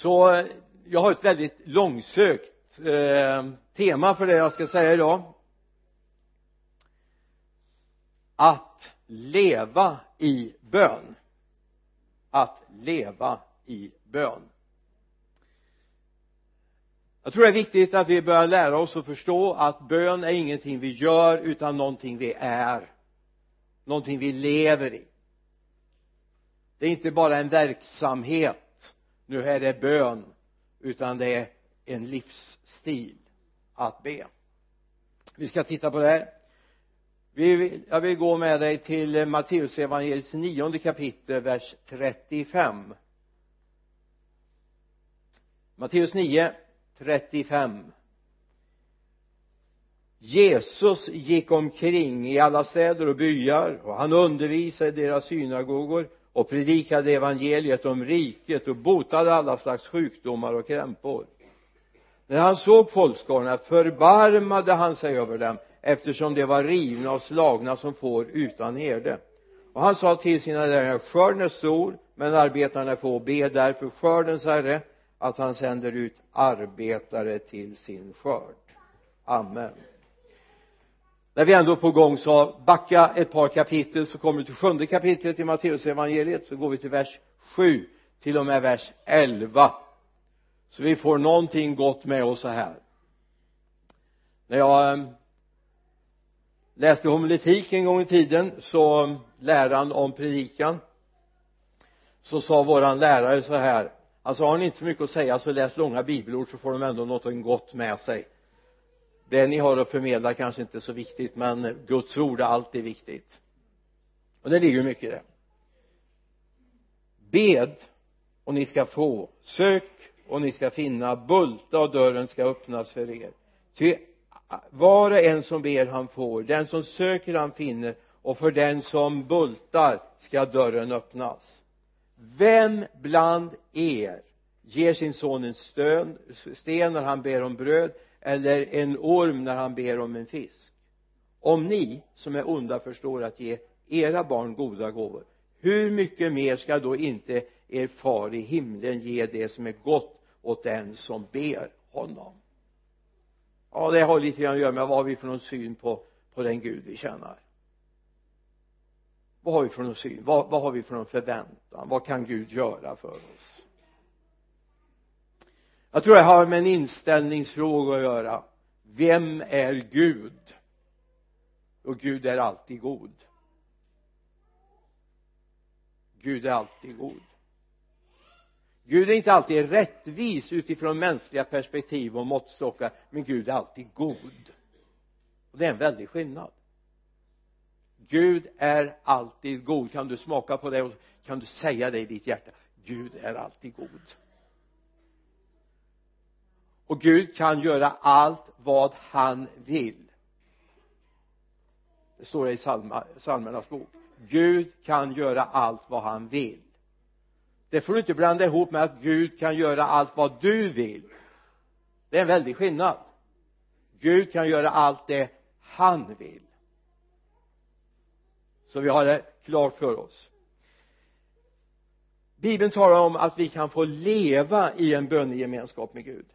Så jag har ett väldigt långsökt tema för det jag ska säga idag. Att leva i bön. Att leva i bön. Jag tror det är viktigt att vi börjar lära oss att förstå att bön är ingenting vi gör utan någonting vi är. Någonting vi lever i. Det är inte bara en verksamhet, nu här är bön, utan det är en livsstil att be. Vi ska titta på det här. Jag vill gå med dig till Matteus evangeliets 9:e kapitel, vers 35. Matteus 9:35. Jesus gick omkring i alla städer och byar, och han undervisade i deras synagogor och predikade evangeliet om riket och botade alla slags sjukdomar och krämpor. När han såg folkskarorna förbarmade han sig över dem, eftersom de var rivna och slagna som får utan herde. Och han sa till sina lärjungar: skörden är stor, men arbetarna är få. Be därför skördens herre att han sänder ut arbetare till sin skörd. Amen. När vi ändå är på gång, så backa ett par kapitel, så kommer vi till 7:e kapitlet i Matteus evangeliet, så går vi till vers 7 till och med vers 11, så vi får någonting gott med oss. Så här, när jag läste homiletik en gång i tiden, så läran om predikan, så sa våran lärare så här, alltså har ni inte så mycket att säga, så läs långa bibelord, så får de ändå något gott med sig. Det ni har att förmedla kanske inte är så viktigt, men Guds ord är alltid viktigt. Och det ligger mycket i det. Bed och ni ska få, sök och ni ska finna, bulta och dörren ska öppnas för er. Ty var och en som ber han får, den som söker han finner, och för den som bultar ska dörren öppnas. Vem bland er ger sin son en sten när han ber om bröd, eller en orm när han ber om en fisk? Om ni som är onda förstår att ge era barn goda gåvor, hur mycket mer ska då inte er far i himlen ge det som är gott åt den som ber honom? Ja, det har lite grann att göra med vad har vi för någon syn på den Gud vi känner. Vad har vi för någon syn? Vad har vi för någon förväntan? Vad kan Gud göra för oss? Jag tror jag har med en inställningsfråga att göra. Vem är Gud? Och Gud är alltid god. Gud är alltid god. Gud är inte alltid rättvis utifrån mänskliga perspektiv och måttstockar, men Gud är alltid god. Och det är en väldig skillnad. Gud är alltid god. Kan du smaka på det och kan du säga det i ditt hjärta? Gud är alltid god. Och Gud kan göra allt vad han vill. Det står det i Psalmernas bok. Gud kan göra allt vad han vill. Det får du inte blanda ihop med att Gud kan göra allt vad du vill. Det är en väldig skillnad. Gud kan göra allt det han vill. Så vi har det klart för oss. Bibeln talar om att vi kan få leva i en bönegemenskap med Gud.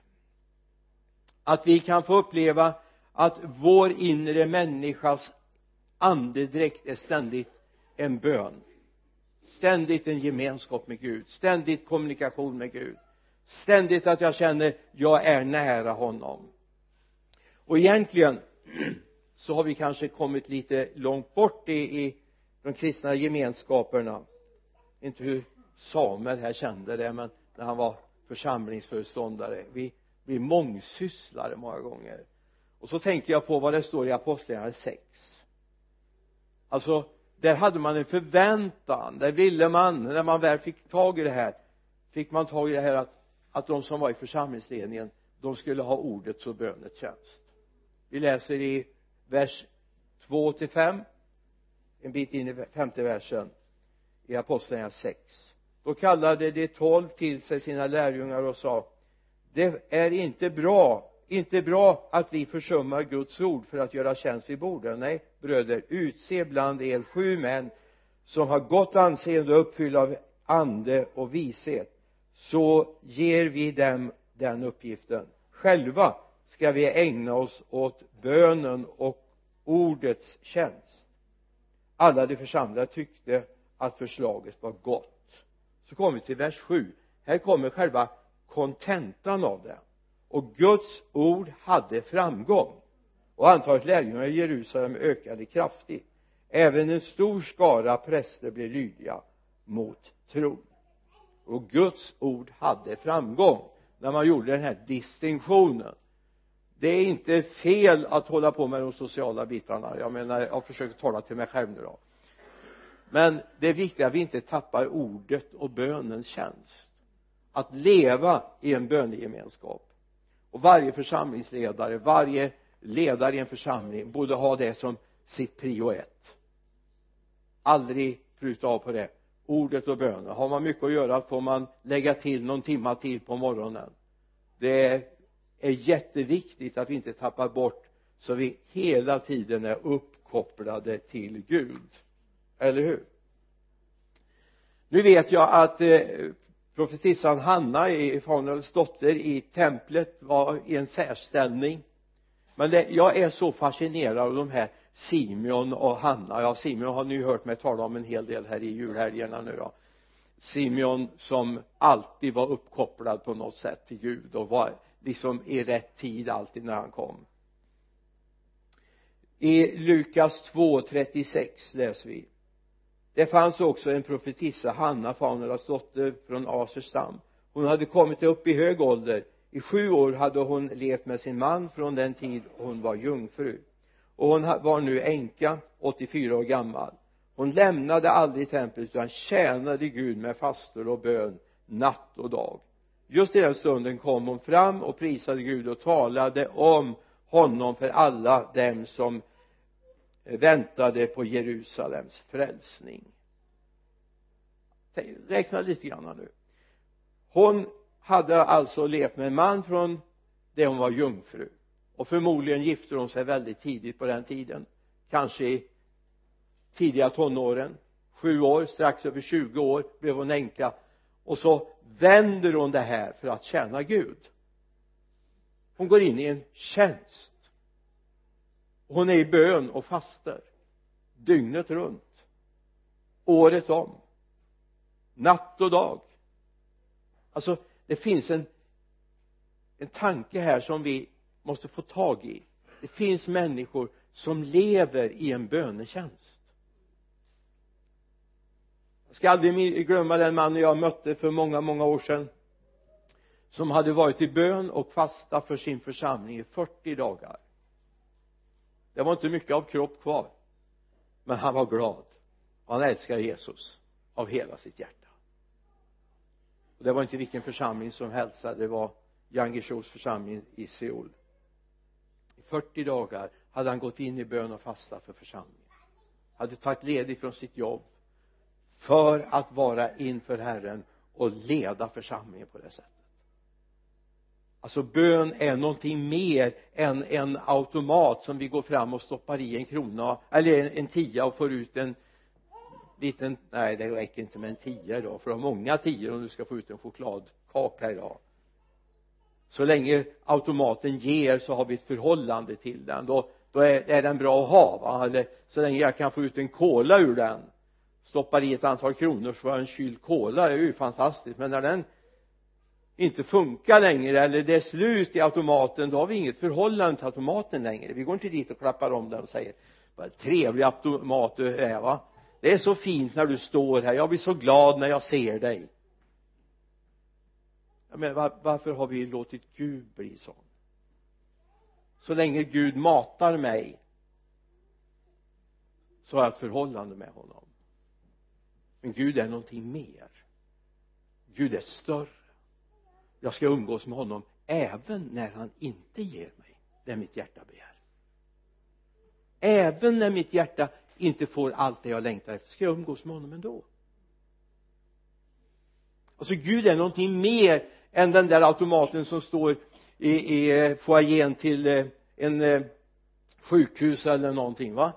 Att vi kan få uppleva att vår inre människas andedräkt är ständigt en bön. Ständigt en gemenskap med Gud. Ständigt kommunikation med Gud. Ständigt att jag känner jag är nära honom. Och egentligen så har vi kanske kommit lite långt bort i de kristna gemenskaperna. Inte hur Samuel här kände det, men när han var församlingsföreståndare. Vi blir mångsysslare många gånger. Och så tänker jag på vad det står i Apostlagärningarna 6. Alltså, där hade man en förväntan. Där ville man, när man väl fick tag i det här, att de som var i församlingsledningen, de skulle ha ordets och bönets tjänst. Vi läser i vers 2-5, en bit in i femte versen i Apostlagärningarna 6. Då kallade de 12 till sig sina lärjungar och sa: det är inte bra att vi försummar Guds ord för att göra tjänst vid borden. Nej, bröder, utse bland er 7 män som har gott anseende och uppfyllda av ande och vishet, så ger vi dem den uppgiften. Själva ska vi ägna oss åt bönen och ordets tjänst. Alla de församlade tyckte att förslaget var gott. Så kommer vi till vers 7. Här kommer själva kontentan av det. Och Guds ord hade framgång, och antalet lärjungar i Jerusalem ökade kraftigt. Även en stor skara präster blev lydiga mot tron. Och Guds ord hade framgång. När man gjorde den här distinktionen, det är inte fel att hålla på med de sociala bitarna. Jag menar, jag försöker tala till mig själv nu då, men det är viktigt att vi inte tappar ordet och bönens tjänst, att leva i en bönegemenskap. Och varje församlingsledare, varje ledare i en församling borde ha det som sitt prio ett. Aldrig pruta av på det. Ordet och bönen. Har man mycket att göra får man lägga till någon timma till på morgonen. Det är jätteviktigt att vi inte tappar bort, så vi hela tiden är uppkopplade till Gud. Eller hur? Nu vet jag att profetissan Hanna, Fanuels dotter, i templet var i en särställning. Men jag är så fascinerad av de här Simeon och Hanna. Ja, Simeon har ni hört mig tala om en hel del här i julhelgerna nu då. Simeon som alltid var uppkopplad på något sätt till Gud och var liksom i rätt tid alltid när han kom. I Lukas 2:36 läser vi: det fanns också en profetissa, Hanna, Fanuels dotter, från Asers stam. Hon hade kommit upp i hög ålder. I 7 år hade hon levt med sin man från den tid hon var jungfru. Och hon var nu änka, 84 år gammal. Hon lämnade aldrig templet, utan tjänade Gud med fastor och bön natt och dag. Just i den stunden kom hon fram och prisade Gud och talade om honom för alla dem som väntade på Jerusalems frälsning. Räkna lite grann nu. Hon hade alltså levt med en man från det hon var jungfru, och förmodligen gifte hon sig väldigt tidigt på den tiden, kanske i tidiga tonåren. 7 år, strax över 20 år blev hon änka, och så vänder hon det här för att tjäna Gud. Hon går in i en tjänst. Hon är i bön och faster dygnet runt, året om, natt och dag. Alltså det finns en tanke här som vi måste få tag i. Det finns människor som lever i en bönetjänst. Jag ska aldrig glömma den man jag mötte för många år sedan, som hade varit i bön och fasta för sin församling i 40 dagar. Det var inte mycket av kropp kvar, men han var glad. Han älskar Jesus av hela sitt hjärta. Och det var inte vilken församling som helst, det var Yangishows församling i Seoul. I 40 dagar hade han gått in i bön och fasta för församlingen. Hade tagit ledigt från sitt jobb för att vara inför Herren och leda församlingen på det sättet. Alltså bön är någonting mer än en automat som vi går fram och stoppar i en krona eller en 10 och får ut en liten, nej det räcker inte med en 10 då, för de många 10 om du ska få ut en chokladkaka idag. Så länge automaten ger så har vi ett förhållande till den, då är den bra att ha, va? Eller så länge jag kan få ut en kola ur den, stoppar i ett antal kronor så får en kyld kola, det är ju fantastiskt. Men när den inte funkar längre eller det är slut i automaten, då har vi inget förhållande till automaten längre. Vi går inte dit och klappar om den och säger vad trevlig automat du är, va? Det är så fint när du står här, jag blir så glad när jag ser dig. Men varför har vi låtit Gud bli sån? Så länge Gud matar mig så har jag ett förhållande med honom. Men Gud är någonting mer. Gud är större. Jag ska umgås med honom även när han inte ger mig det mitt hjärta begär. Även när mitt hjärta inte får allt det jag längtar efter, ska jag umgås med honom ändå. Alltså Gud är någonting mer än den där automaten som står i foajén till en sjukhus eller någonting, va?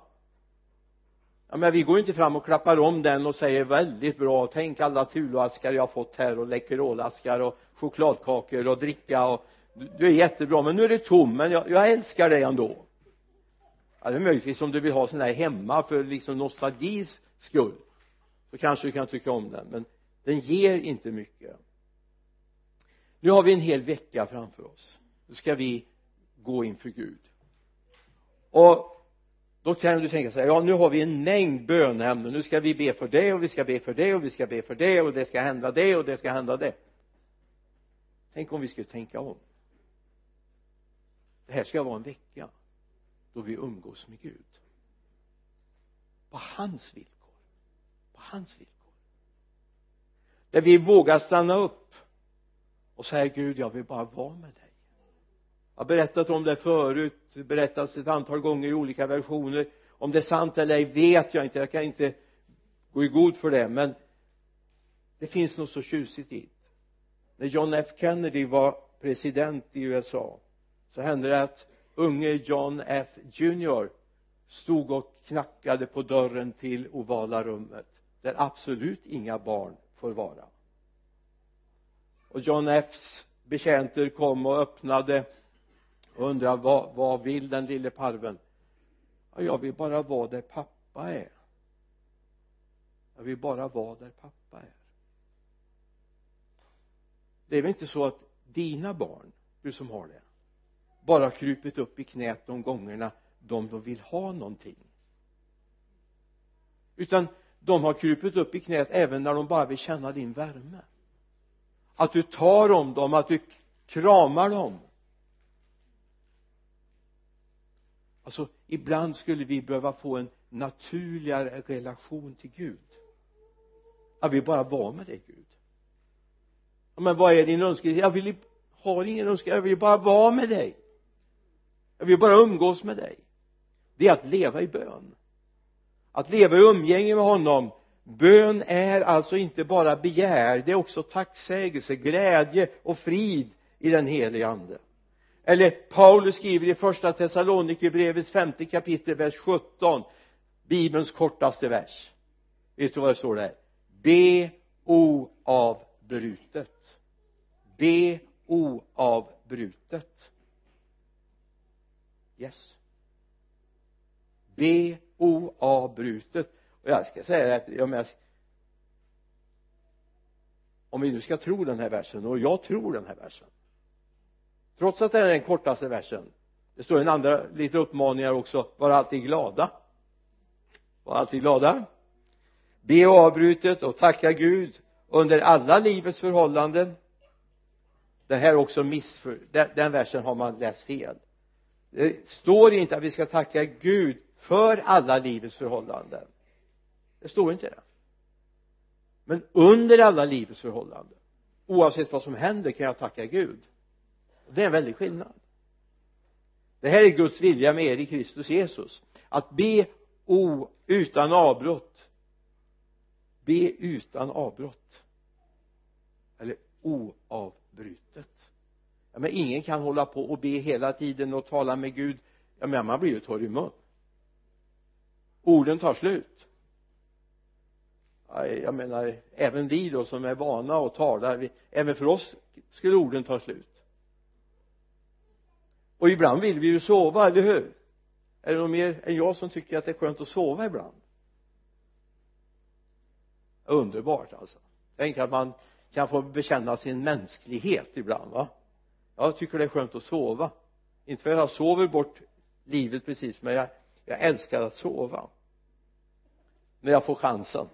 Ja, men vi går ju inte fram och klappar om den och säger väldigt bra, tänk alla tulaskar jag har fått här och läckerolaskar och chokladkakor och dricka och du är jättebra, men nu är det tom, men jag älskar dig ändå. Ja, det är möjligtvis om du vill ha sån här hemma för liksom nostalgis skull, så kanske du kan tycka om den, men den ger inte mycket. Nu har vi en hel vecka framför oss. Nu ska vi gå inför Gud. Och då kan du tänka så här, ja, nu har vi en mängd bönämnen. Nu ska vi be för det och vi ska be för det och vi ska be för det och det ska hända det och det ska hända det. Tänk om vi skulle tänka om. Det här ska vara en vecka då vi umgås med Gud. På hans villkor. På hans villkor. Där vi vågar stanna upp och säga, Gud, jag vill bara vara med dig. Jag har berättat om det förut, berättats ett antal gånger i olika versioner. Om det är sant eller ej vet jag inte, jag kan inte gå i god för det, men det finns något så tjusigt i. När John F. Kennedy var president i USA, så hände det att unge John F. Jr. stod och knackade på dörren till ovala rummet, där absolut inga barn får vara. Och John F.s betjänter kom och öppnade och undrade, vad vill den lille parven? Ja, jag vill bara vara där pappa är. Jag vill bara vara där pappa är. Det är väl inte så att dina barn, du som har det, bara krypit upp i knät de gångerna de vill ha någonting. Utan de har krypit upp i knät även när de bara vill känna din värme. Att du tar om dem, att du kramar dem. Alltså, ibland skulle vi behöva få en naturligare relation till Gud. Att vi bara var med dig, Gud. Ja, men vad är din önskan? Har ingen önskan, jag vill bara vara med dig. Jag vill bara umgås med dig. Det är att leva i bön. Att leva i umgänge med honom. Bön är alltså inte bara begär, det är också tacksägelse, glädje och frid i den helige ande. Eller Paulus skriver i första Thessalonikerbrevets 5:e kapitel, vers 17, Bibelns kortaste vers. Vet du vad det står där? Be oavbrutet. Be oavbrutet. Yes. Be oavbrutet. Och jag ska säga att om vi nu ska tro den här versen, och jag tror den här versen, trots att det är den kortaste versen, det står en andra lite uppmaningar också, var alltid glada. Var alltid glada. Be avbrutet och tacka Gud under alla livets förhållanden. Det här också den versen har man läst fel. Det står inte att vi ska tacka Gud för alla livets förhållanden. Det står inte det. Men under alla livets förhållanden, oavsett vad som händer, kan jag tacka Gud. Det är en väldig skillnad. Det här är Guds vilja med er i Kristus Jesus. Att be utan avbrott. Be utan avbrott. Eller oavbrutet. Ja, men ingen kan hålla på och be hela tiden och tala med Gud. Ja, men man blir ju torr i mun. Orden tar slut. Jag menar, även vi då som är vana och talar, även för oss skulle orden ta slut. Och ibland vill vi ju sova, eller hur? Är det någon mer än jag som tycker att det är skönt att sova ibland? Underbart alltså. Jag tänker att man kan få bekänna sin mänsklighet ibland, va? Jag tycker det är skönt att sova. Inte för att jag sover bort livet precis, men jag älskar att sova. När jag får chansen.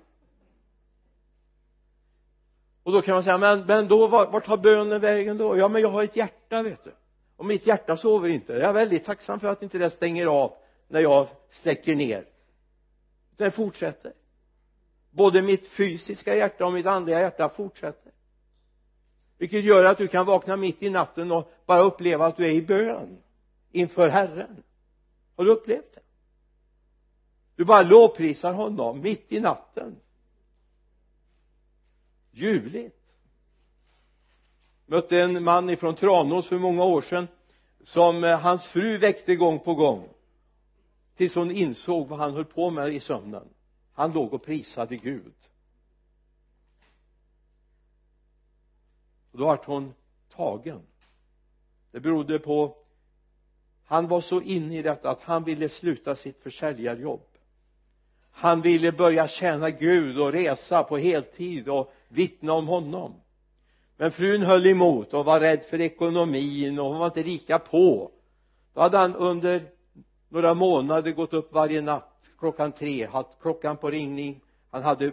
Och då kan man säga, men då, vart tar bönen vägen då? Ja, men jag har ett hjärta, vet du. Och mitt hjärta sover inte. Jag är väldigt tacksam för att inte det stänger av när jag släcker ner. Det fortsätter. Både mitt fysiska hjärta och mitt andliga hjärta fortsätter. Vilket gör att du kan vakna mitt i natten och bara uppleva att du är i bön. Inför Herren. Har du upplevt det? Du bara lovprisar honom mitt i natten. Ljuvligt. Mötte en man ifrån Tranås för många år sedan som hans fru väckte gång på gång tills hon insåg vad han höll på med i sömnen. Han låg och prisade Gud. Och då vart hon tagen. Det berodde på, han var så inne i detta att han ville sluta sitt försäljarjobb. Han ville börja tjäna Gud och resa på heltid och vittna om honom. Men frun höll emot och var rädd för ekonomin och hon var inte lika på. Då hade han under några månader gått upp varje natt klockan 3, haft klockan på ringning. Han hade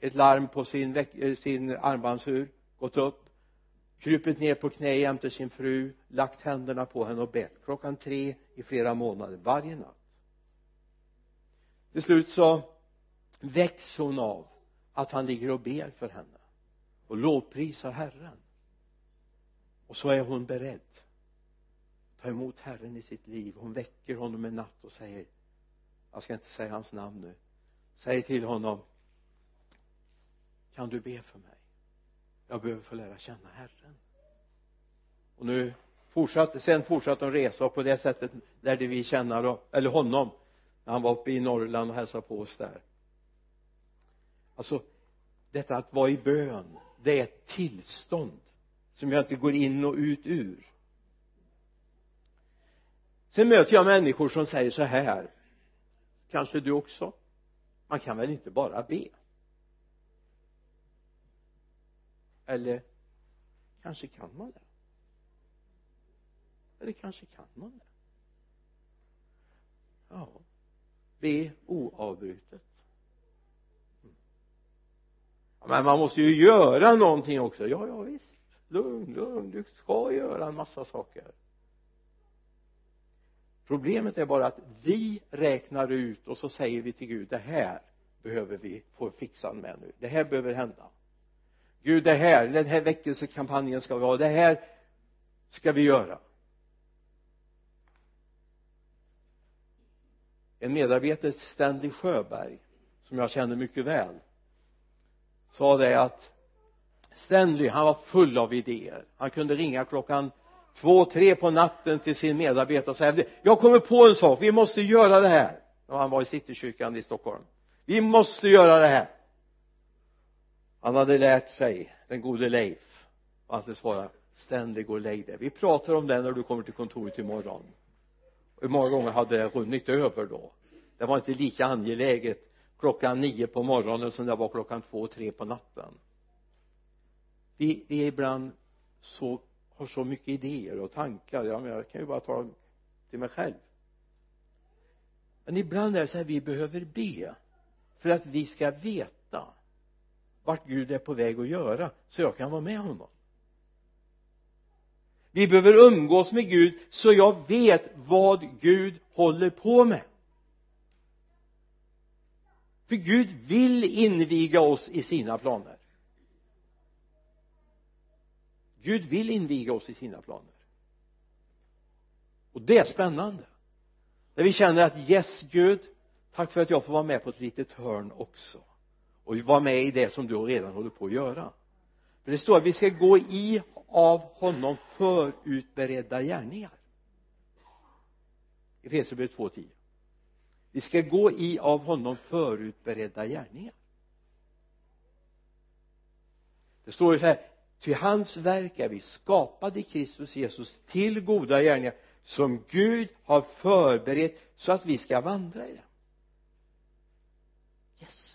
ett larm på sin armbandsur, gått upp, krupit ner på knä jämte sin fru, lagt händerna på henne och bett. Klockan 3 i flera månader, varje natt. Till slut så väcks hon av att han ligger och ber för henne och lovprisar Herren. Och så är hon beredd att ta emot Herren i sitt liv. Hon väcker honom en natt och säger, jag ska inte säga hans namn nu, säger till honom, kan du be för mig? Jag behöver få lära känna Herren. Och nu fortsatte hon resa, och på det sättet lärde vi känna eller honom när han var uppe i Norrland och hälsade på oss där. Alltså detta att vara i bön, det är ett tillstånd som jag inte går in och ut ur. Sen möter jag människor som säger så här, kanske du också, man kan väl inte bara be? Eller kanske kan man det? Ja, be oavbrutet. Men man måste ju göra någonting också. Ja visst, lugn, du ska göra en massa saker. Problemet är bara att vi räknar ut och så säger vi till Gud, det här behöver vi få fixan med nu, det här behöver hända Gud, det här, den här väckelsekampanjen ska vi ha, det här ska vi göra. En medarbetare, Stanley Sjöberg, som jag känner mycket väl, sa det att Stanley, han var full av idéer. Han kunde ringa klockan 2-3 på natten till sin medarbetare och säga, jag kommer på en sak, vi måste göra det här. Och han var i Citykyrkan i Stockholm. Vi måste göra det här. Han hade lärt sig, den gode Leif, och han svarade, Stanley går Leif där. Vi pratar om det när du kommer till kontoret imorgon. Och många gånger hade det runnit över då. Det var inte lika angeläget klockan 9 på morgonen som det var klockan 2-3 på natten. Vi är ibland så, har så mycket idéer och tankar. Ja, men jag kan ju bara ta dem till mig själv. Men ibland är det så här, vi behöver be för att vi ska veta vart Gud är på väg att göra, så jag kan vara med honom. Vi behöver umgås med Gud så jag vet vad Gud håller på med. För Gud vill inviga oss i sina planer. Och det är spännande. När vi känner att yes Gud, tack för att jag får vara med på ett litet hörn också. Och vara med i det som du redan håller på att göra. För det står att vi ska gå i av honom förutberedda gärningar. Efesierbrevet 2:10. Vi ska gå i av honom förutberedda gärningar. Det står ju så här, till hans verk är vi skapade i Kristus Jesus till goda gärningar som Gud har förberett så att vi ska vandra i dem. Yes.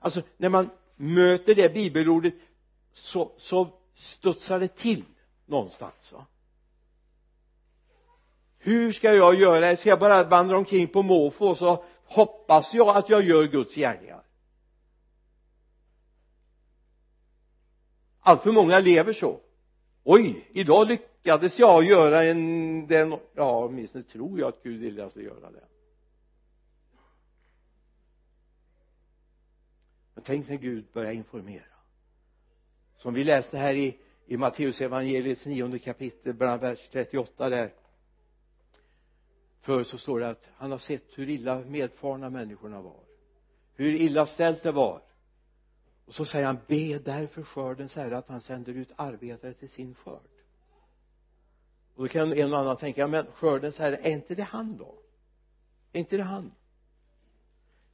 Alltså när man möter det bibelordet så studsar det till någonstans, va? Hur ska jag göra? Ska jag bara vandra omkring på måfå så hoppas jag att jag gör Guds gärningar? Allt för många lever så. Oj, idag lyckades jag göra åtminstone tror jag att Gud ville att jag göra det. Men tänk när Gud börjar informera. Som vi läste här i Matteus evangeliets 9:e kapitel, bland vers 38 där. För så står det att han har sett hur illa medfarna människorna var. Hur illa ställt det var. Och så säger han, be därför skördens herre att han sänder ut arbetare till sin skörd. Och då kan en och annan tänka, men skördens herre, är inte det han då?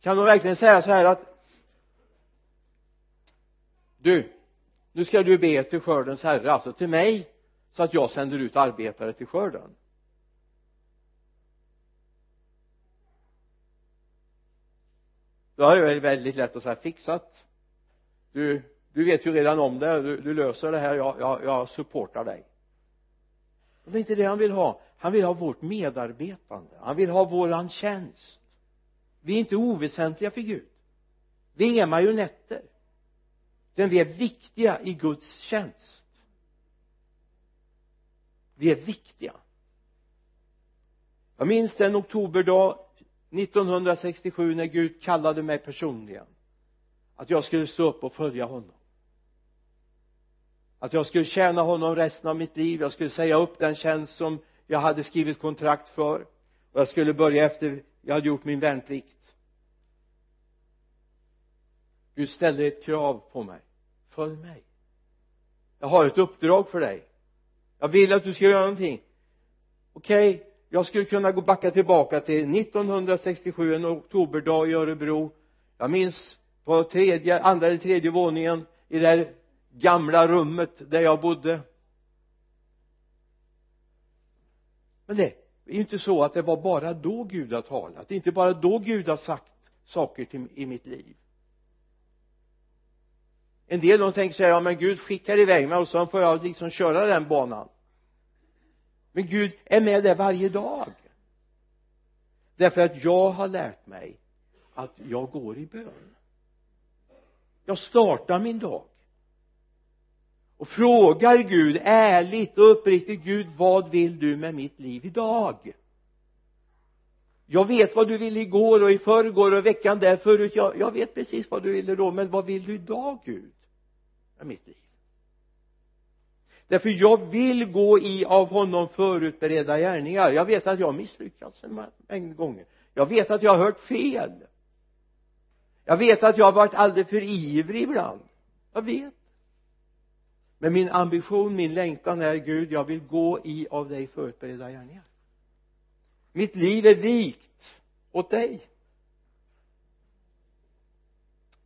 Kan de verkligen säga så här att du, nu ska du be till skördens herre, alltså till mig, så att jag sänder ut arbetare till skörden? Då är det väldigt lätt att säga fixat. Du vet ju redan om det, du löser det här, jag supportar dig. Men det är inte det han vill ha. Han vill ha vårt medarbetande. Han vill ha våran tjänst. Vi är inte oväsentliga för Gud. Vi är inga marionetter. Den vi är viktiga i Guds tjänst. Vi är viktiga. Jag minns den oktoberdag 1967 när Gud kallade mig personligen att jag skulle stå upp och följa honom, att jag skulle tjäna honom resten av mitt liv. Jag skulle säga upp den tjänst som jag hade skrivit kontrakt för, och jag skulle börja efter jag hade gjort min värnplikt. Gud ställde ett krav på mig: följ mig, jag har ett uppdrag för dig, jag vill att du ska göra någonting. Okej. Jag skulle kunna gå backa tillbaka till 1967, en oktoberdag i Örebro. Jag minns på andra eller tredje våningen i det här gamla rummet där jag bodde. Men det är ju inte så att det var bara då Gud har talat. Det är inte bara då Gud har sagt saker i mitt liv. En del de tänker sig, ja men Gud skickar iväg mig och så får jag liksom köra den banan. Men Gud är med där varje dag. Därför att jag har lärt mig att jag går i bön. Jag startar min dag. Och frågar Gud ärligt och uppriktigt: Gud, vad vill du med mitt liv idag? Jag vet vad du ville igår och i förrgår och veckan där förut. Jag vet precis vad du ville då. Men vad vill du idag, Gud, med mitt liv? Därför jag vill gå i av honom förutberedda gärningar. Jag vet att jag misslyckats en gång. Jag vet att jag har hört fel. Jag vet att jag har varit alldeles för ivrig ibland. Jag vet. Men min ambition, min längtan är: Gud, jag vill gå i av dig förutberedda gärningar. Mitt liv är vikt åt dig.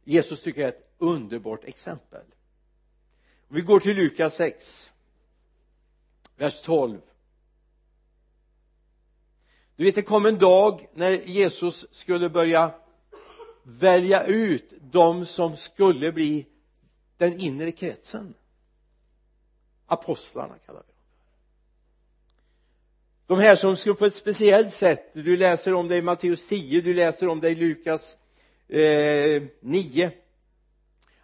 Jesus tycker jag är ett underbart exempel. Vi går till Lukas 6, vers 12. Du vet, det kom en dag när Jesus skulle börja välja ut de som skulle bli den inre kretsen. Apostlarna kallar vi dem. De här som skulle på ett speciellt sätt, du läser om det i Matteus 10, du läser om det i Lukas 9.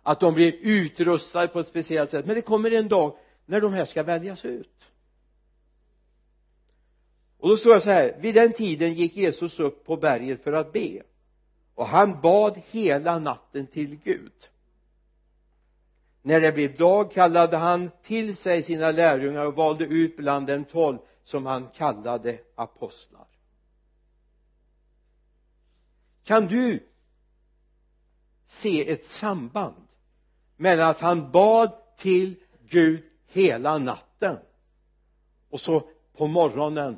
Att de blir utrustade på ett speciellt sätt. Men det kommer en dag när de här ska väljas ut. Och då står jag så här: vid den tiden gick Jesus upp på berget för att be. Och han bad hela natten till Gud. När det blev dag kallade han till sig sina lärjungar och valde ut bland den 12 som han kallade apostlar. Kan du se ett samband mellan att han bad till Gud hela natten och så på morgonen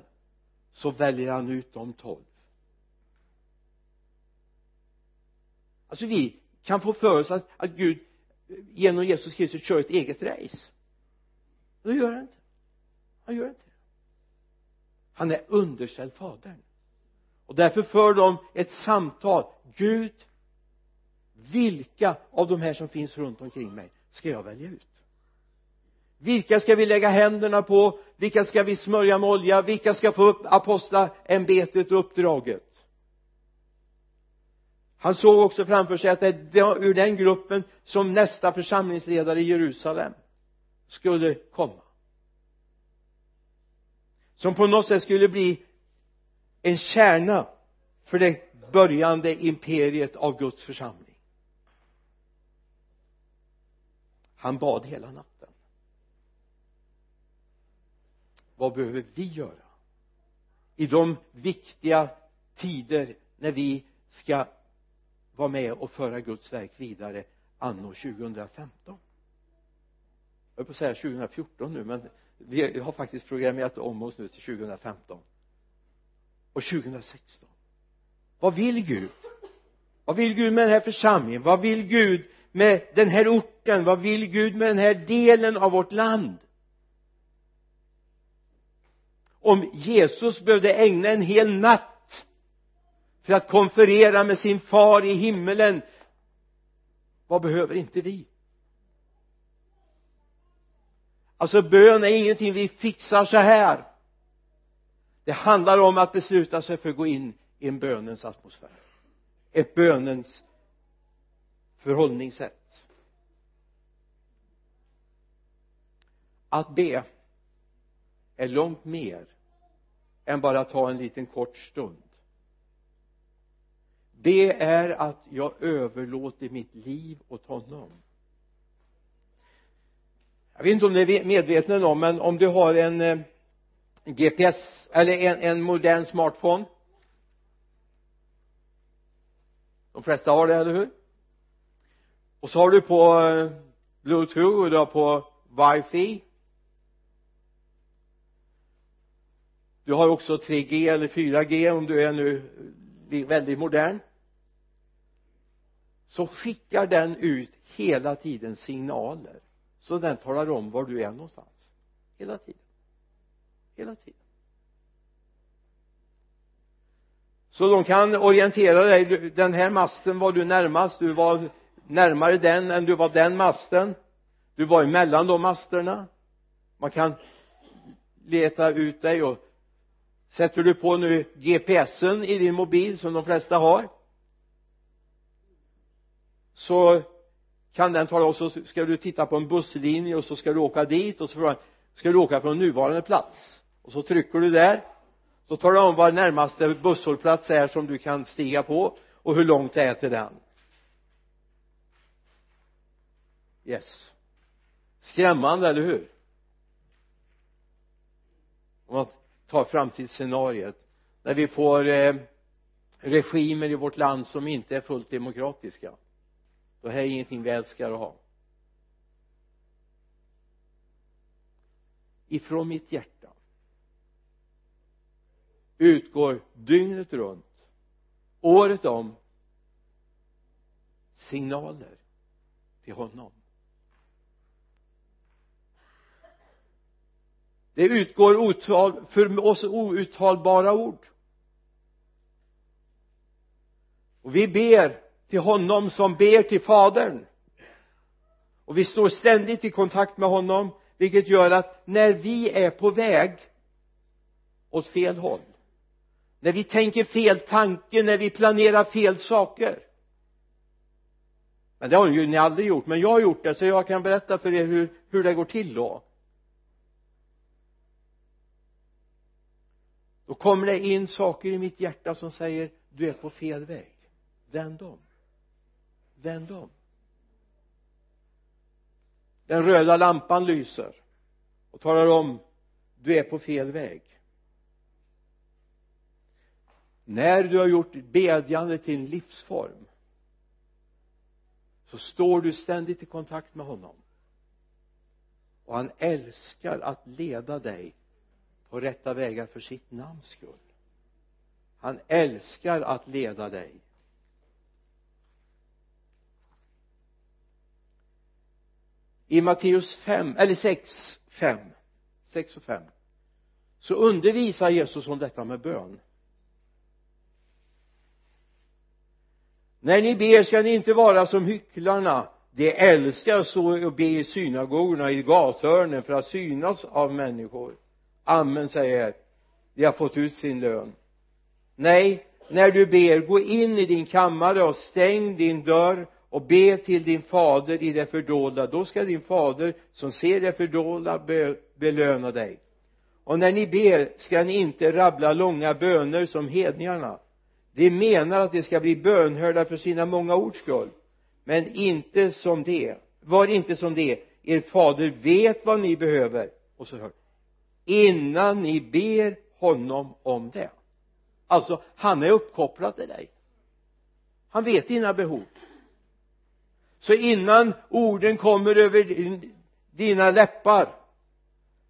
så väljer han ut de 12? Alltså vi kan få för oss att Gud genom Jesus Kristus kör ett eget race. Det gör han inte. Han gör inte. Han är underställd Fadern. Och därför för de ett samtal: Gud, vilka av de här som finns runt omkring mig ska jag välja ut? Vilka ska vi lägga händerna på? Vilka ska vi smörja med olja? Vilka ska få upp apostlaämbetet och uppdraget? Han såg också framför sig att det ur den gruppen som nästa församlingsledare i Jerusalem skulle komma. Som på något sätt skulle bli en kärna för det börjande imperiet av Guds församling. Han bad hela natten. Vad behöver vi göra i de viktiga tider när vi ska vara med och föra Guds verk vidare anno 2015? Jag är på att säga 2014 nu, men vi har faktiskt programmerat om oss nu till 2015 och 2016. Vad vill Gud? Vad vill Gud med den här församlingen? Vad vill Gud med den här orten? Vad vill Gud med den här delen av vårt land? Om Jesus behövde ägna en hel natt för att konferera med sin far i himmelen, vad behöver inte vi? Alltså, bön är ingenting vi fixar så här. Det handlar om att besluta sig för att gå in i en bönens atmosfär. Ett bönens förhållningssätt. Att be är långt mer än bara att ta en liten kort stund. Det är att jag överlåter mitt liv åt honom. Jag vet inte om ni är medvetna om, men om du har en GPS eller en modern smartphone. De flesta har det, eller hur? Och så har du på Bluetooth och du har på Wi-Fi. Du har också 3G eller 4G om du är nu väldigt modern. Så skickar den ut hela tiden signaler. Så den talar om var du är någonstans. Hela tiden. Så de kan orientera dig. Den här masten var du närmast. Du var närmare den än du var den masten. Du var emellan de masterna. Man kan leta ut dig. Och sätter du på nu GPSen i din mobil, som de flesta har, så kan den tala om, så ska du titta på en busslinje och så ska du åka dit, och så ska du åka från nuvarande plats, och så trycker du där, så tar du om var närmaste busshållplats är som du kan stiga på och hur långt det är till den. Yes. Skrämmande, eller hur? Om man tar framtidsscenariet när vi får regimer i vårt land som inte är fullt demokratiska, då här är ingenting vi älskar att ha. Ifrån mitt hjärta utgår dygnet runt, året om, signaler till honom. Det utgår för oss outtalbara ord. Och vi ber till honom som ber till fadern. Och vi står ständigt i kontakt med honom, vilket gör att när vi är på väg åt fel håll, när vi tänker fel tanke, när vi planerar fel saker. Men det har ju ni aldrig gjort, men jag har gjort det, så jag kan berätta för er hur det går till då. Då kommer det in saker i mitt hjärta som säger, du är på fel väg. Vänd om. Den röda lampan lyser och talar om, du är på fel väg. När du har gjort bedjande till en livsform, så står du ständigt i kontakt med honom. Och han älskar att leda dig på rätta vägar för sitt namns skull. Han älskar att leda dig. I Matteus 6:5 så undervisar Jesus om detta med bön. När ni ber ska ni inte vara som hycklarna. De älskar att stå och be i synagogorna, i gathörnen, för att synas av människor. Amen, säger de har fått ut sin lön. Nej, när du ber, gå in i din kammare och stäng din dörr och be till din fader i det fördolda. Då ska din fader som ser det fördolda belöna dig. Och när ni ber ska ni inte rabbla långa böner som hedningarna. De menar att de ska bli bönhörda för sina många ords skull. Men inte som det. Var inte som det. Er fader vet vad ni behöver. Och så hör, innan ni ber honom om det. Alltså, han är uppkopplad till dig. Han vet dina behov. Så innan orden kommer över dina läppar,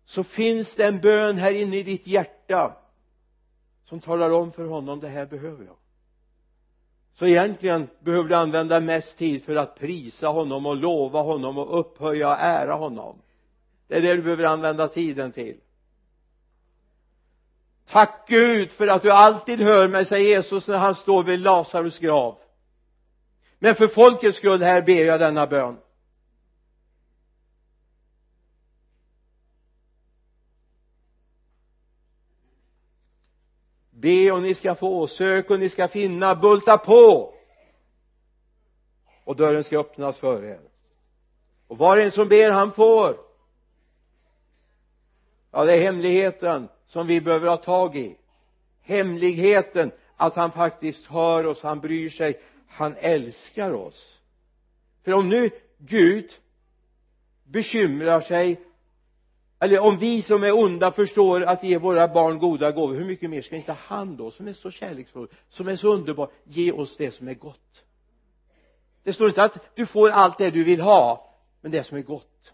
så finns det en bön här inne i ditt hjärta som talar om för honom, det här behöver jag. så egentligen behövde använda mest tid för att prisa honom och lova honom och upphöja och ära honom. Det är det du behöver använda tiden till. Tack Gud för att du alltid hör mig, säger Jesus när han står vid Lazarus grav. Men för folkets skull här ber jag denna bön. Be och ni ska få, sök och ni ska finna, bulta på. Och dörren ska öppnas för er. Och var en som ber han får. Ja, det är hemligheten som vi behöver ha tag i. Hemligheten att han faktiskt hör oss, han bryr sig, han älskar oss. För om nu Gud bekymrar sig, eller om vi som är onda förstår att ge våra barn goda gåvor, hur mycket mer ska inte han då, som är så kärleksfull, som är så underbar, ge oss det som är gott. Det står inte att du får allt det du vill ha, men det som är gott.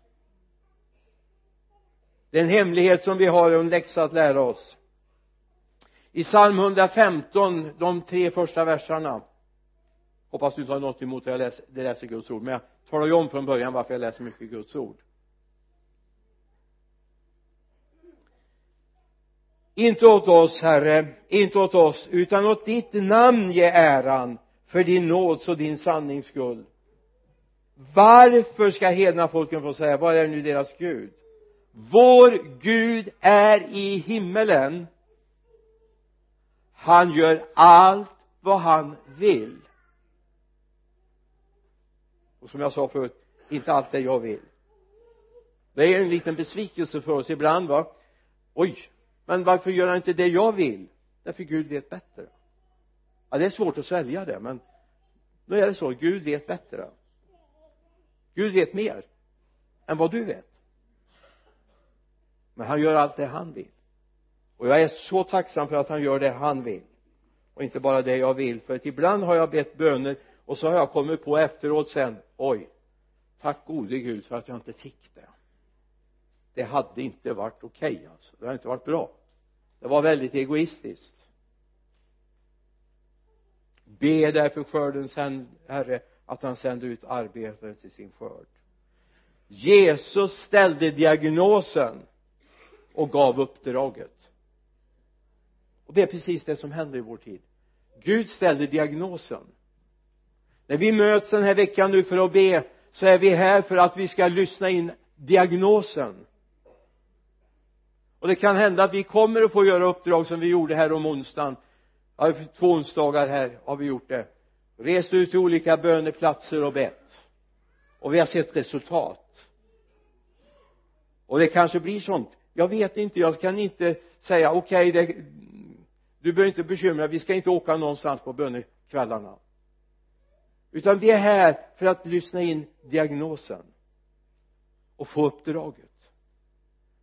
Det är en hemlighet som vi har en läxa att lära oss. I psalm 115, de 3 första versarna. Hoppas du inte har något emot att jag läser Guds ord. Men jag talar ju om från början varför jag läser mycket Guds ord. Inte åt oss, Herre, inte åt oss, utan åt ditt namn ge äran, för din nåds och din sannings skull. Varför ska hedna folken få säga, vad är nu deras Gud? Vår Gud är i himmelen. Han gör allt vad han vill. Och som jag sa förut, inte allt det jag vill. Det är en liten besvikelse för oss ibland, va? Oj, men varför gör han inte det jag vill? Därför Gud vet bättre. Ja, det är svårt att svälja det, men då är det så, Gud vet bättre. Gud vet mer än vad du vet. Men han gör allt det han vill. Och jag är så tacksam för att han gör det han vill. Och inte bara det jag vill. För att ibland har jag bett böner och så har jag kommit på efteråt sen. Oj, tack gode Gud för att jag inte fick det. Det hade inte varit okej, alltså. Det hade inte varit bra. Det var väldigt egoistiskt. Be därför skördens Herre att han sänder ut arbetare till sin skörd. Jesus ställde diagnosen och gav uppdraget. Och det är precis det som händer i vår tid. Gud ställde diagnosen. När vi möts den här veckan nu för att be, så är vi här för att vi ska lyssna in diagnosen. Och det kan hända att vi kommer att få göra uppdrag som vi gjorde här om onsdagen. Ja, 2 onsdagar här har vi gjort det. Rest ut till olika böneplatser och bett. Och vi har sett resultat. Och det kanske blir sånt. Jag vet inte, jag kan inte säga okej, du behöver inte bekymra, vi ska inte åka någonstans på bönekvällarna. Utan vi är här för att lyssna in diagnosen och få uppdraget.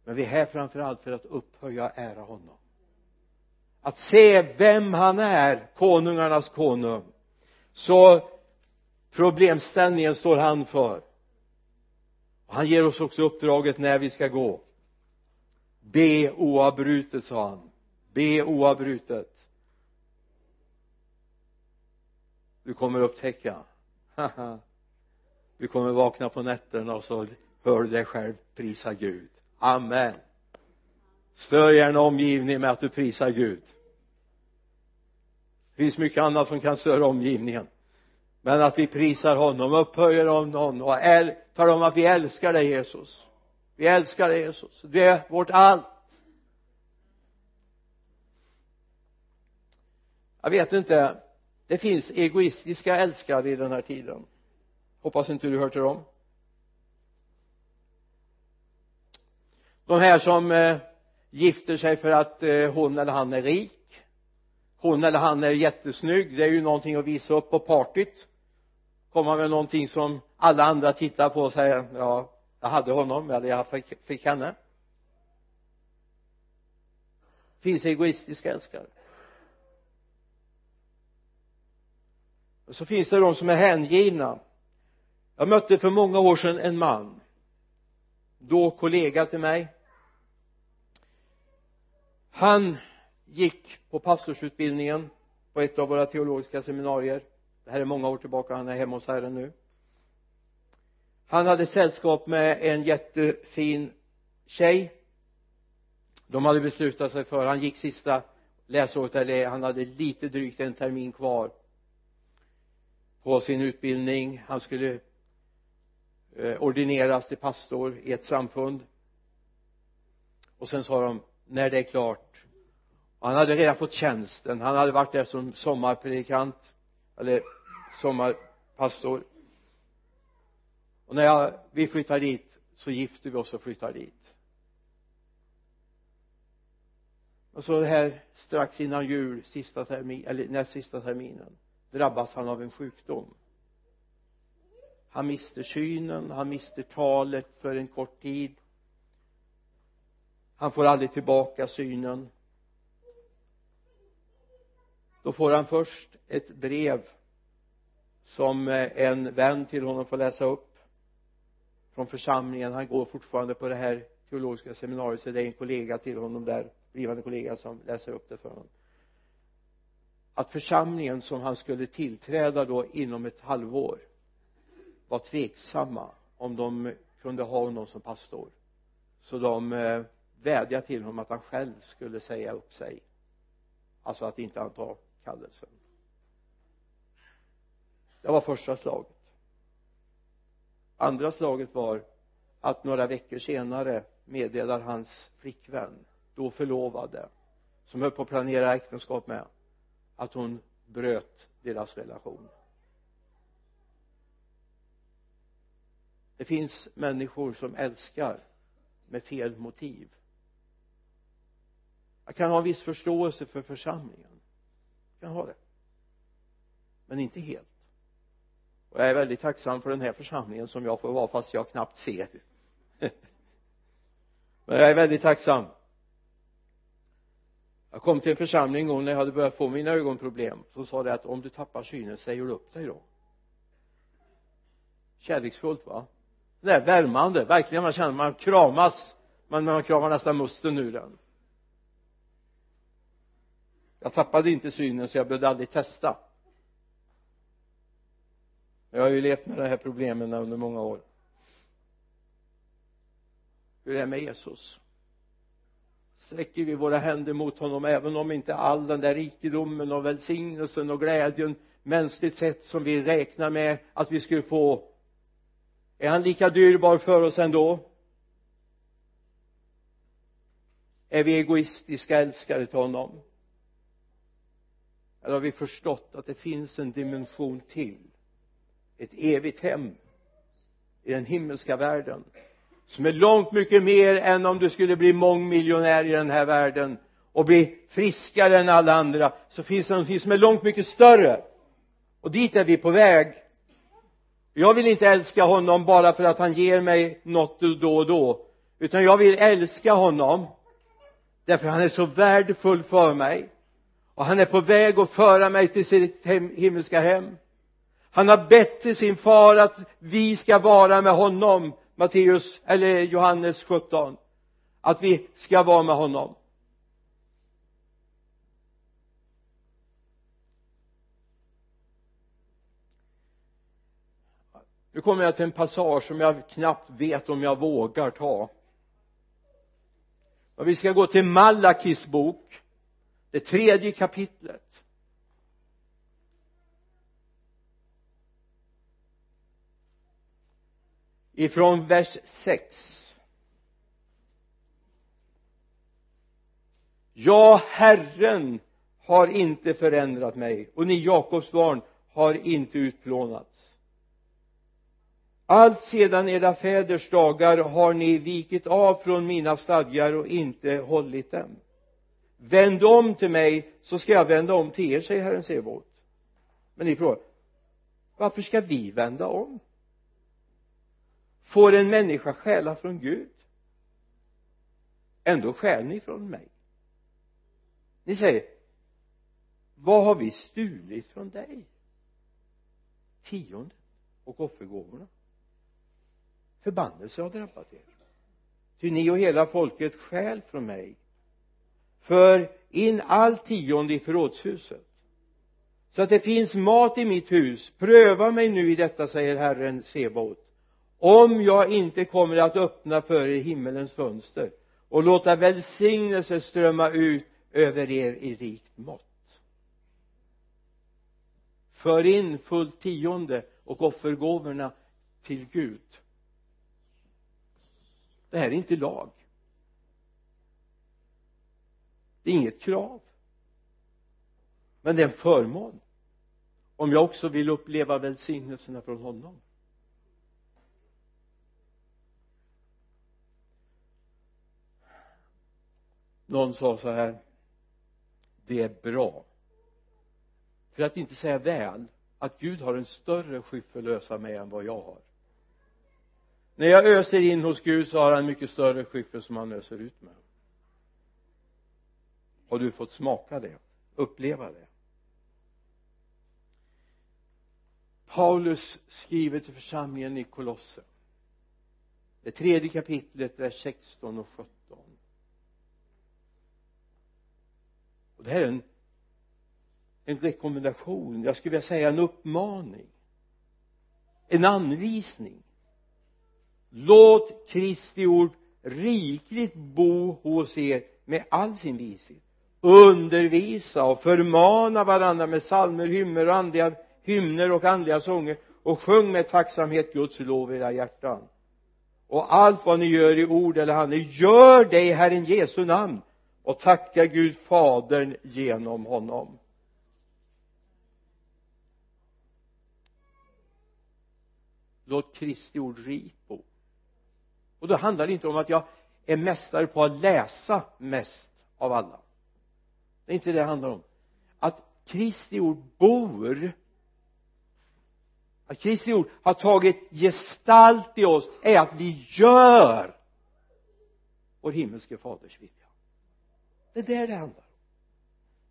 Men vi är här framförallt för att upphöja och ära honom. Att se vem han är, konungarnas konung. Så problemställningen står han för. Och han ger oss också uppdraget när vi ska gå. Be oavbrutet, sa han. Be oavbrutet. Du kommer upptäcka. Du kommer vakna på nätterna och så hör du dig själv prisa Gud. Amen. Stör gärna omgivningen med att du prisar Gud. Det finns mycket annat som kan störa omgivningen. Men att vi prisar honom, upphöjer honom och tar om att vi älskar dig, Jesus. Vi älskar Jesus. Det är vårt allt. Jag vet inte. Det finns egoistiska älskare i den här tiden. Hoppas inte du hör till dem. De här som gifter sig för att hon eller han är rik. Hon eller han är jättesnygg. Det är ju någonting att visa upp på partyt. Kommer med någonting som alla andra tittar på och säger, ja, jag hade honom, eller jag fick henne. Finns egoistiska älskare. Och så finns det de som är hängivna. Jag mötte för många år sedan en man, då kollega till mig. Han gick på pastorsutbildningen på ett av våra teologiska seminarier Det här är många år tillbaka, han är hemma hos Herren nu. Han hade sällskap med en jättefin tjej. De hade beslutat sig för, han gick sista läsåret, eller han hade lite drygt en termin kvar på sin utbildning. Han skulle ordineras till pastor i ett samfund. Och sen sa de, när det är klart. Han hade redan fått tjänsten. Han hade varit där som sommarpredikant eller sommarpastor. Och när vi flyttade dit, så gifte vi oss och flyttade dit. Och så här strax innan jul, näst sista terminen, drabbas han av en sjukdom. Han mister synen, han mister talet för en kort tid. Han får aldrig tillbaka synen. Då får han först ett brev som en vän till honom får läsa upp från församlingen. Han går fortfarande på det här teologiska seminariet, så det är en kollega till honom där, blivande kollega, som läser upp det för honom. Att församlingen som han skulle tillträda då inom ett halvår var tveksamma om de kunde ha honom som pastor, så de vädjade till honom att han själv skulle säga upp sig, alltså att inte anta kallelsen. Det var första slaget. Andra slaget var att några veckor senare meddelar hans flickvän, då förlovade, som höll på att planera äktenskap med, att hon bröt deras relation. Det finns människor som älskar med fel motiv. Jag kan ha en viss förståelse för församlingen. Jag kan ha det. Men inte helt. Och jag är väldigt tacksam för den här församlingen som jag får vara, fast jag knappt ser. Men jag är väldigt tacksam. Jag kom till en församling en gång när jag hade börjat få mina ögonproblem. Så sa det att om du tappar synen, säger du upp dig då. Kärleksfullt, va? Det är värmande, verkligen. Man känner, man kramas. Man kramar nästan musten ur den. Jag tappade inte synen, så jag behövde aldrig testa. Jag har ju levt med de här problemen under många år. Hur är det med Jesus? Sträcker vi våra händer mot honom, även om inte all den där rikedomen och välsignelsen och glädjen mänskligt sett som vi räknar med att vi skulle få, är han lika dyrbar för oss ändå? Är vi egoistiska älskare till honom? Eller har vi förstått att det finns en dimension till, ett evigt hem i den himmelska världen, som är långt mycket mer än om du skulle bli mångmiljonär i den här världen och bli friskare än alla andra? Så finns det någonting som är långt mycket större, och dit är vi på väg. Jag vill inte älska honom bara för att han ger mig något då och då, utan jag vill älska honom därför han är så värdefull för mig, och han är på väg att föra mig till sitt himmelska hem. Han har bett till sin far att vi ska vara med honom, Matteus eller Johannes 17, att vi ska vara med honom. Nu kommer jag till en passage som jag knappt vet om jag vågar ta. Och vi ska gå till Malakis bok, det 3:e kapitlet. Ifrån vers 6. Ja, Herren har inte förändrat mig, och ni Jakobs barn har inte utplånats. Allt sedan era fäders dagar har ni vikit av från mina stadgar och inte hållit dem. Vänd om till mig, så ska jag vända om till er, säger Herren Sebaot. Men ni frågar, varför ska vi vända om? Får en människa stjäla från Gud? Ändå stjäl ni från mig. Ni säger, vad har vi stulit från dig? Tionde och offergåvorna. Förbannelse har drabbat er. Ty ni och hela folket stjäl från mig. För in all tionde i förrådshuset, så att det finns mat i mitt hus. Pröva mig nu i detta, säger Herren Sebaot, om jag inte kommer att öppna för er himmelens fönster och låta välsignelse strömma ut över er i rikt mått. För in fullt tionde och offergåvorna till Gud. Det här är inte lag. Det är inget krav. Men det är en förmån. Om jag också vill uppleva välsignelserna från honom. Någon sa så här: det är bra, för att inte säga väl, att Gud har en större skyffel att ösa med än vad jag har. När jag öser in hos Gud så har han mycket större skyffel som han öser ut med. Har du fått smaka det, uppleva det? Paulus skriver till församlingen i Kolosse, det 3:e kapitlet, vers 16 och 17. Och det här är en rekommendation, jag skulle vilja säga en uppmaning, en anvisning. Låt Kristi ord rikligt bo hos er med all sin vishet. Undervisa och förmana varandra med psalmer, hymner och andliga sånger, och sjung med tacksamhet Guds lov i era hjärtan. Och allt vad ni gör i ord eller handling, gör det i Herren Jesu namn och tacka Gud Fadern genom honom. Låt Kristi ord rikt bo. Och då handlar det inte om att jag är mästare på att läsa mest av alla. Det är inte det det handlar om. Att Kristi ord bor. Att Kristi ord har tagit gestalt i oss är att vi gör vår himmelske faders vilja. Det är där det handlar.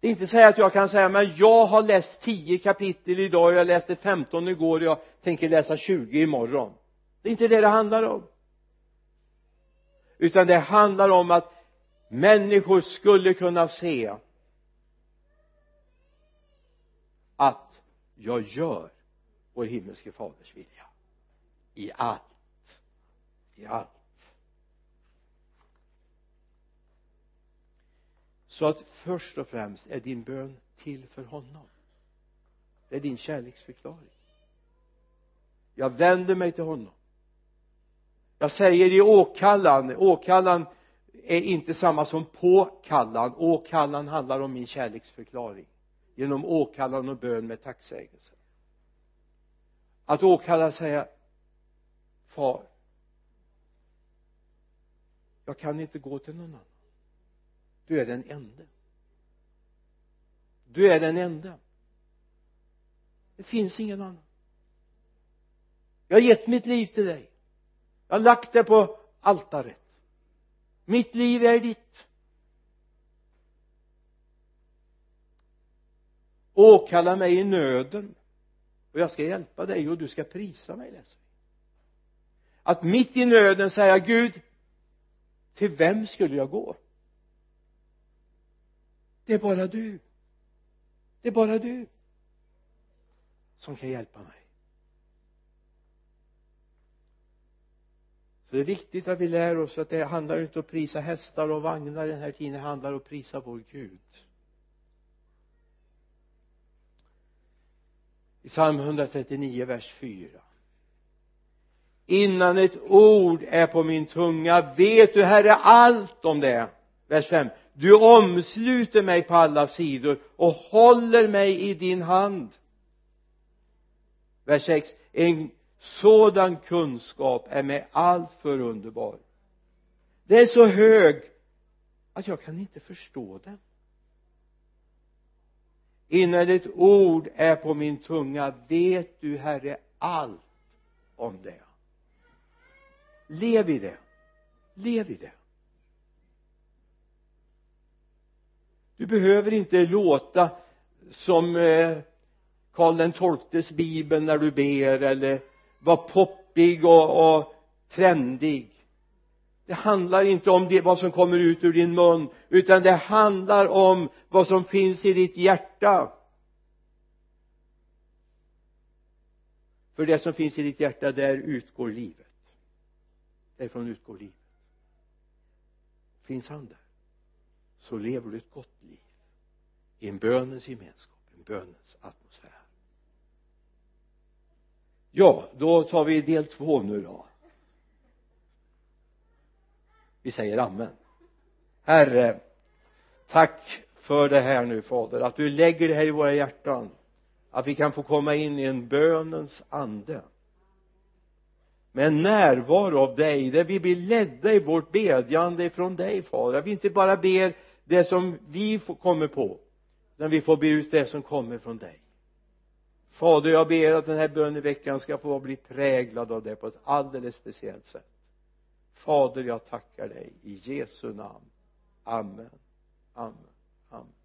Det är inte så att jag kan säga, men jag har läst 10 kapitel idag, jag läste 15 igår och jag tänker läsa 20 imorgon. Det är inte det det handlar om. Utan det handlar om att människor skulle kunna se att jag gör vår himmelske faders vilja. I allt. I allt. Så att först och främst är din bön till för honom. Det är din kärleksförklaring. Jag vänder mig till honom. Jag säger i åkallan. Åkallan är inte samma som påkallan. Åkallan handlar om min kärleksförklaring. Genom åkallan och bön med tacksägelse. Att åkalla, säga: Far, jag kan inte gå till någon annan. Du är den enda. Du är den enda. Det finns ingen annan. Jag har gett mitt liv till dig. Jag har lagt det på altaret. Mitt liv är ditt. Åkalla mig i nöden, och jag ska hjälpa dig, och du ska prisa mig, läser. Att mitt i nöden säga: Gud, till vem skulle jag gå? Det är bara du. Det är bara du som kan hjälpa mig. Så det är viktigt att vi lär oss att det handlar inte om att prisa hästar och vagnar den här tiden. Det handlar om att prisa vår Gud. I psalm 139, vers 4. Innan ett ord är på min tunga, vet du, Herre, allt om det. Vers 5. Du omsluter mig på alla sidor och håller mig i din hand. Vers 6. En sådan kunskap är mig allt för underbar. Det är så hög att jag kan inte förstå den. Innan ett ord är på min tunga, vet du, Herre, allt om det. Lev i det. Lev i det. Du behöver inte låta som Karl XII:s bibel när du ber, eller vara poppig och trendig. Det handlar inte om det, vad som kommer ut ur din mun, utan det handlar om vad som finns i ditt hjärta. för det som finns i ditt hjärta, där utgår livet. Därifrån utgår livet. Finns han där, så lever du ett gott liv i en bönens gemenskap, en bönens atmosfär. Ja, då tar vi del 2 nu då. Vi säger amen. Herre, tack för det här nu, Fader, att du lägger det här i våra hjärtan, att vi kan få komma in i en bönens ande med en närvaro av dig, där vi blir ledda i vårt bedjande från dig, Fader, att vi inte bara ber det som vi kommer på, utan vi får be ut det som kommer från dig. Fader, jag ber att den här böneveckan ska få bli präglad av det på ett alldeles speciellt sätt. Fader, jag tackar dig i Jesu namn. Amen. Amen. Amen.